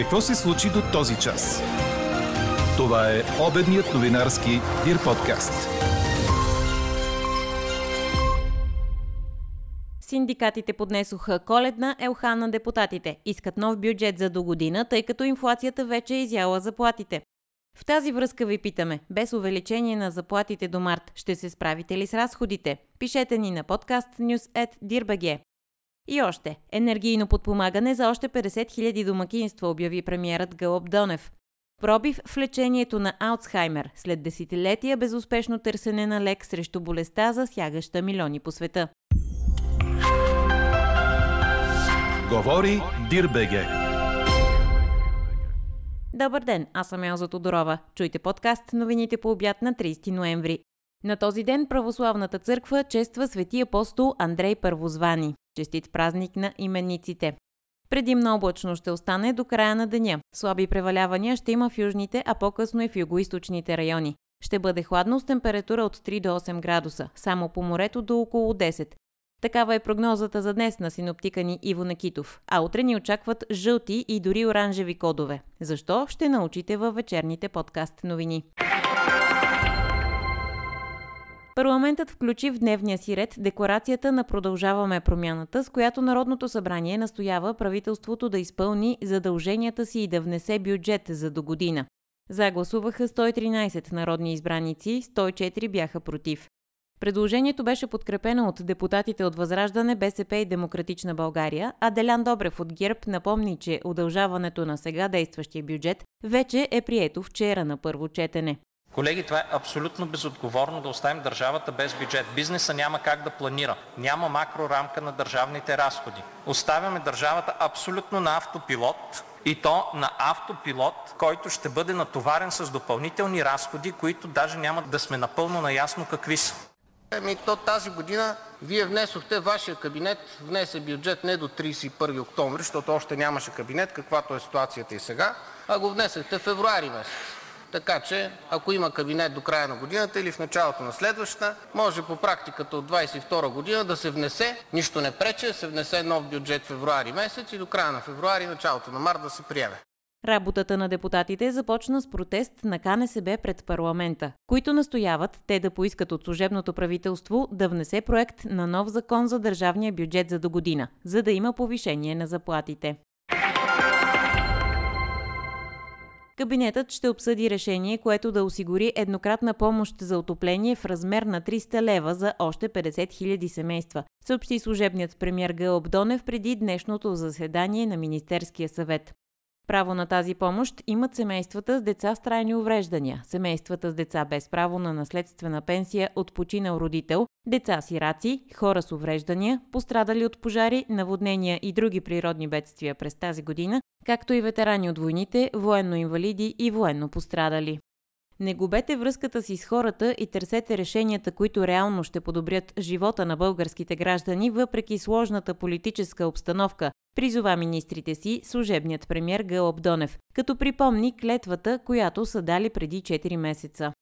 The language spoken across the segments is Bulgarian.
Какво се случи до този час? Това е обедният новинарски Дир подкаст. Синдикатите поднесоха коледна елха на депутатите. Искат нов бюджет за до година, тъй като инфлацията вече е изяла заплатите. В тази връзка ви питаме, без увеличение на заплатите до март, ще се справите ли с разходите? Пишете ни на podcastnews@dir.bg. И още, енергийно подпомагане за още 50 000 домакинства, обяви премиерът Гълъб Донев. Пробив в лечението на Алцхаймер след десетилетия безуспешно търсене на лек срещу болестта, засягаща милиони по света. Говори Дирбеге. Добър ден, аз съм Ялза Тодорова. Чуйте подкаст новините по обяд на 30 ноември. На този ден Православната църква чества свети апостол Андрей Първозвани. Честит празник на имениците. Предимно облачно ще остане до края на деня. Слаби превалявания ще има в южните, а по-късно и в югоизточните райони. Ще бъде хладно с температура от 3 до 8 градуса, само по морето до около 10. Такава е прогнозата за днес на синоптика ни Иво Никитов, а утре ни очакват жълти и дори оранжеви кодове. Защо? Ще научите във вечерните подкаст новини. Парламентът включи в дневния си ред декларацията на Продължаваме промяната, с която Народното събрание настоява правителството да изпълни задълженията си и да внесе бюджет за до година. Загласуваха 113 народни избраници, 104 бяха против. Предложението беше подкрепено от депутатите от Възраждане, БСП и Демократична България, а Делян Добрев от ГЕРБ напомни, че удължаването на сега действащия бюджет вече е прието вчера на първо четене. Колеги, това е абсолютно безотговорно да оставим държавата без бюджет. Бизнеса няма как да планира. Няма макрорамка на държавните разходи. Оставяме държавата абсолютно на автопилот и то на автопилот, който ще бъде натоварен с допълнителни разходи, които даже няма да сме напълно наясно какви са. То тази година вие внесохте, вашия кабинет внесе бюджет не до 31 октомври, защото още нямаше кабинет, каквато е ситуацията и сега, а го внесехте февруари месец. Така че, ако има кабинет до края на годината или в началото на следващата, може по практиката от 22 година да се внесе, нищо не прече, да се внесе нов бюджет февруари месец и до края на февруари, началото на март да се приеме. Работата на депутатите започна с протест на КНСБ пред парламента, които настояват те да поискат от служебното правителство да внесе проект на нов закон за държавния бюджет за до година, за да има повишение на заплатите. Кабинетът ще обсъди решение, което да осигури еднократна помощ за отопление в размер на 300 лева за още 50 000 семейства, съобщи служебният премиер Гълъб Донев преди днешното заседание на Министерския съвет. Право на тази помощ имат семействата с деца с трайни увреждания, семействата с деца без право на наследствена пенсия от починал родител, деца-сираци, хора с увреждания, пострадали от пожари, наводнения и други природни бедствия през тази година, както и ветерани от войните, военно-инвалиди и военно-пострадали. Не губете връзката си с хората и търсете решенията, които реално ще подобрят живота на българските граждани, въпреки сложната политическа обстановка, призова министрите си служебният премиер Гълъб Донев, като припомни клетвата, която са дали преди 4 месеца.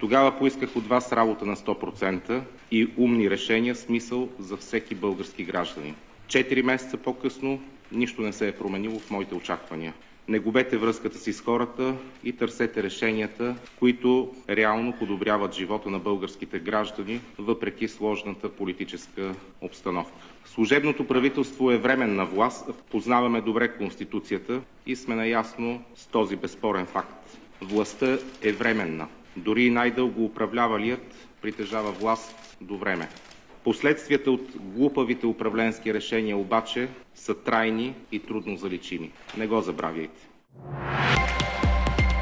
Тогава поисках от вас работа на 100% и умни решения, смисъл за всеки български гражданин. 4 месеца по-късно нищо не се е променило в моите очаквания. Не губете връзката си с хората и търсете решенията, които реално подобряват живота на българските граждани, въпреки сложната политическа обстановка. Служебното правителство е временна власт, познаваме добре Конституцията и сме наясно с този безспорен факт. Властта е временна. Дори и най-дълго управлявалият притежава власт до време. Последствията от глупавите управленски решения обаче са трайни и трудно заличими. Не го забравяйте.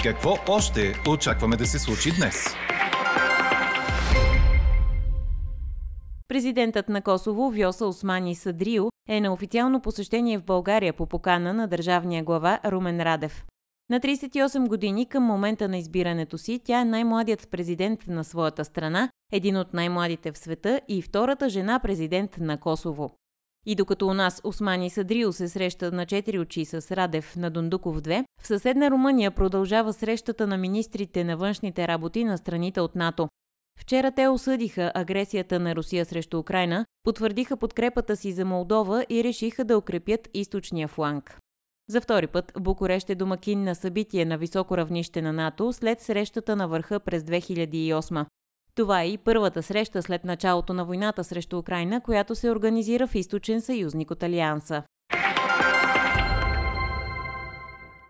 Какво още очакваме да се случи днес? Президентът на Косово Вьоса Osmanи Садриу е на официално посещение в България по покана на държавния глава Румен Радев. На 38 години към момента на избирането си тя е най-младият президент на своята страна, един от най-младите в света и втората жена президент на Косово. И докато у нас Osmanи Садриу се среща на 4 очи с Радев на Дондуков 2, в съседна Румъния продължава срещата на министрите на външните работи на страните от НАТО. Вчера те осъдиха агресията на Русия срещу Украйна, потвърдиха подкрепата си за Молдова и решиха да укрепят източния фланг. За втори път Букурещ е домакин на събитие на високо равнище на НАТО след срещата на върха през 2008. Това е и първата среща след началото на войната срещу Украйна, която се организира в източен съюзник от Алианса.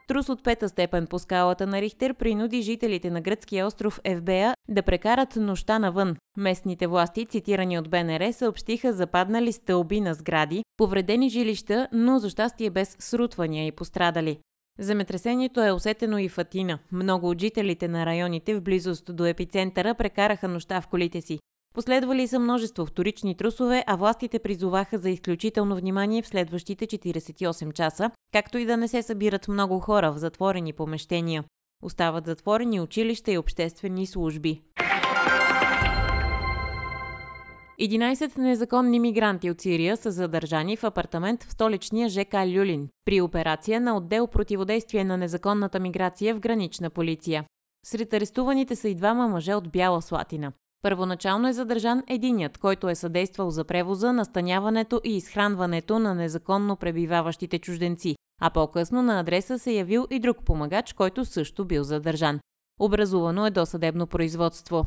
Трус от пета степен по скалата на Рихтер принуди жителите на гръцкия остров Евбея да прекарат нощта навън. Местните власти, цитирани от БНР, съобщиха за паднали стълби на сгради, повредени жилища, но за щастие без срутвания и пострадали. Земетресението е усетено и в Атина. Много от жителите на районите в близост до епицентъра прекараха нощта в колите си. Последвали са множество вторични трусове, а властите призоваха за изключително внимание в следващите 48 часа, както и да не се събират много хора в затворени помещения. Остават затворени училища и обществени служби. 11 незаконни мигранти от Сирия са задържани в апартамент в столичния ЖК Люлин при операция на отдел противодействие на незаконната миграция в гранична полиция. Сред арестуваните са и двама мъже от Бяла Слатина. Първоначално е задържан единият, който е съдействал за превоза, настаняването и изхранването на незаконно пребиваващите чужденци, а по-късно на адреса се явил и друг помагач, който също бил задържан. Образувано е досъдебно производство.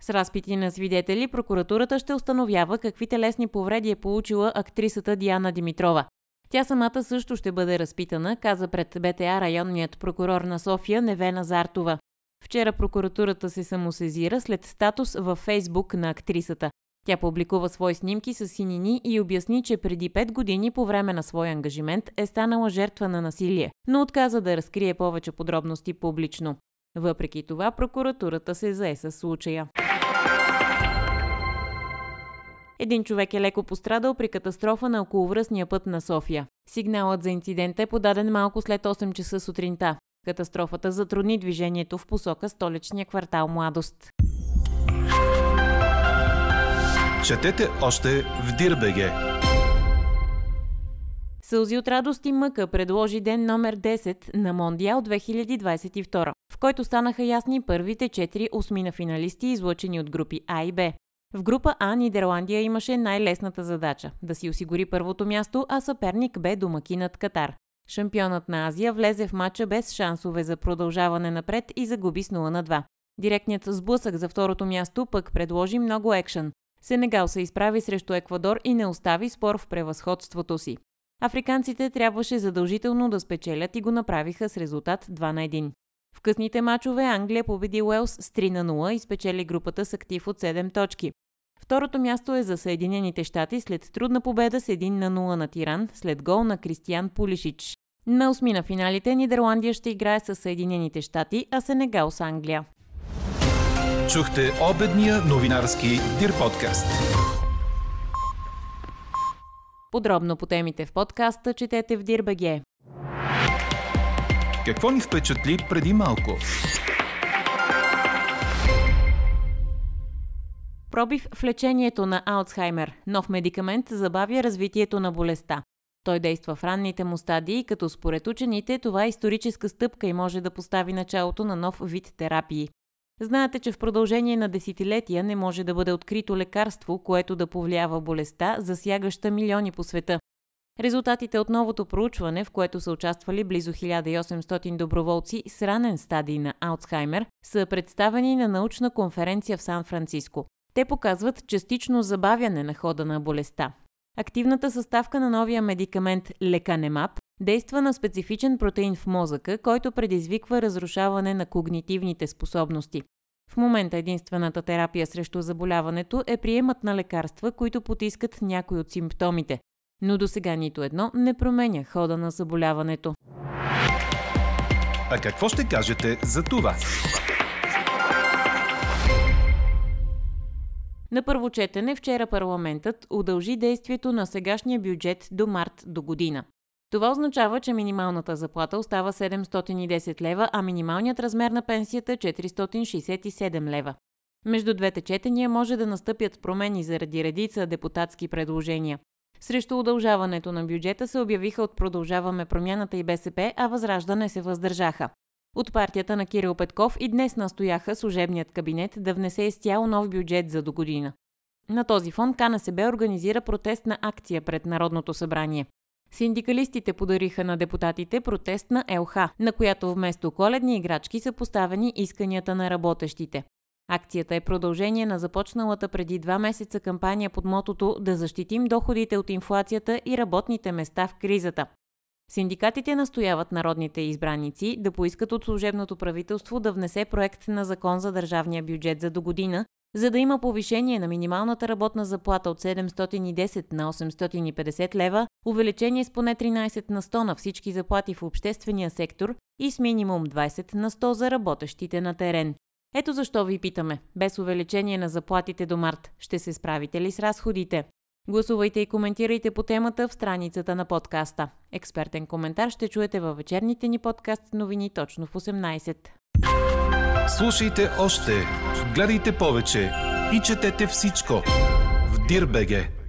С разпити на свидетели, прокуратурата ще установява какви телесни повреди е получила актрисата Диана Димитрова. Тя самата също ще бъде разпитана, каза пред БТА районният прокурор на София Невена Зартова. Вчера прокуратурата се самосезира след статус във Фейсбук на актрисата. Тя публикува свои снимки с синини и обясни, че преди 5 години по време на свой ангажимент е станала жертва на насилие, но отказа да разкрие повече подробности публично. Въпреки това, прокуратурата се зае със случая. Един човек е леко пострадал при катастрофа на околовръстния път на София. Сигналът за инцидента е подаден малко след 8 часа сутринта. Катастрофата затрудни движението в посока столичния квартал Младост. Четете още в dir.bg. Сълзи от радост и мъка предложи ден номер 10 на Мондиал 2022, в който станаха ясни първите 4 осминафиналисти, излъчени от групи А и Б. В група А Нидерландия имаше най-лесната задача – да си осигури първото място, а съперник бе домакинът Катар. Шампионът на Азия влезе в матча без шансове за продължаване напред и загуби с 0-2. Директният сблъсък за второто място пък предложи много екшън. Сенегал се изправи срещу Еквадор и не остави спор в превъзходството си. Африканците трябваше задължително да спечелят и го направиха с резултат 2-1. В късните мачове Англия победи Уелс с 3-0 и спечели групата с актив от 7 точки. Второто място е за Съединените щати след трудна победа с 1-0 на Тиран след гол на Кристиян Полишич. На осминафиналите Нидерландия ще играе с Съединените щати, а Сенегал с Англия. Чухте обедния новинарски Дир подкаст. Подробно по темите в подкаста четете в dir.bg. Какво ни впечатли преди малко? Пробив в лечението на Алцхаймер. Нов медикамент забавя развитието на болестта. Той действа в ранните му стадии, като според учените това е историческа стъпка и може да постави началото на нов вид терапии. Знаете, че в продължение на десетилетия не може да бъде открито лекарство, което да повлиява болестта, засягаща милиони по света. Резултатите от новото проучване, в което са участвали близо 1800 доброволци с ранен стадий на Алцхаймер, са представени на научна конференция в Сан-Франциско. Те показват частично забавяне на хода на болестта. Активната съставка на новия медикамент Леканемаб действа на специфичен протеин в мозъка, който предизвиква разрушаване на когнитивните способности. В момента единствената терапия срещу заболяването е приемът на лекарства, които потискат някои от симптомите, но досега нито едно не променя хода на заболяването. А какво ще кажете за това? На първо четене вчера парламентът удължи действието на сегашния бюджет до март до година. Това означава, че минималната заплата остава 710 лева, а минималният размер на пенсията 467 лева. Между двете четения може да настъпят промени заради редица депутатски предложения. Срещу удължаването на бюджета се обявиха от Продължаваме промяната и БСП, а Възраждане се въздържаха. От партията на Кирил Петков и днес настояха служебният кабинет да внесе изцяло нов бюджет за догодина. На този фон КНСБ организира протестна акция пред Народното събрание. Синдикалистите подариха на депутатите протестна ЛХ, на която вместо коледни играчки са поставени исканията на работещите. Акцията е продължение на започналата преди 2 месеца кампания под мотото «Да защитим доходите от инфлацията и работните места в кризата». Синдикатите настояват народните избраници да поискат от служебното правителство да внесе проект на закон за държавния бюджет за догодина, за да има повишение на минималната работна заплата от 710 на 850 лева, увеличение с поне 13% на всички заплати в обществения сектор и с минимум 20% за работещите на терен. Ето защо ви питаме, без увеличение на заплатите до март, ще се справите ли с разходите? Гласувайте и коментирайте по темата в страницата на подкаста. Експертен коментар ще чуете във вечерните ни подкаст новини точно в 18. Слушайте още, гледайте повече и четете всичко в dir.bg.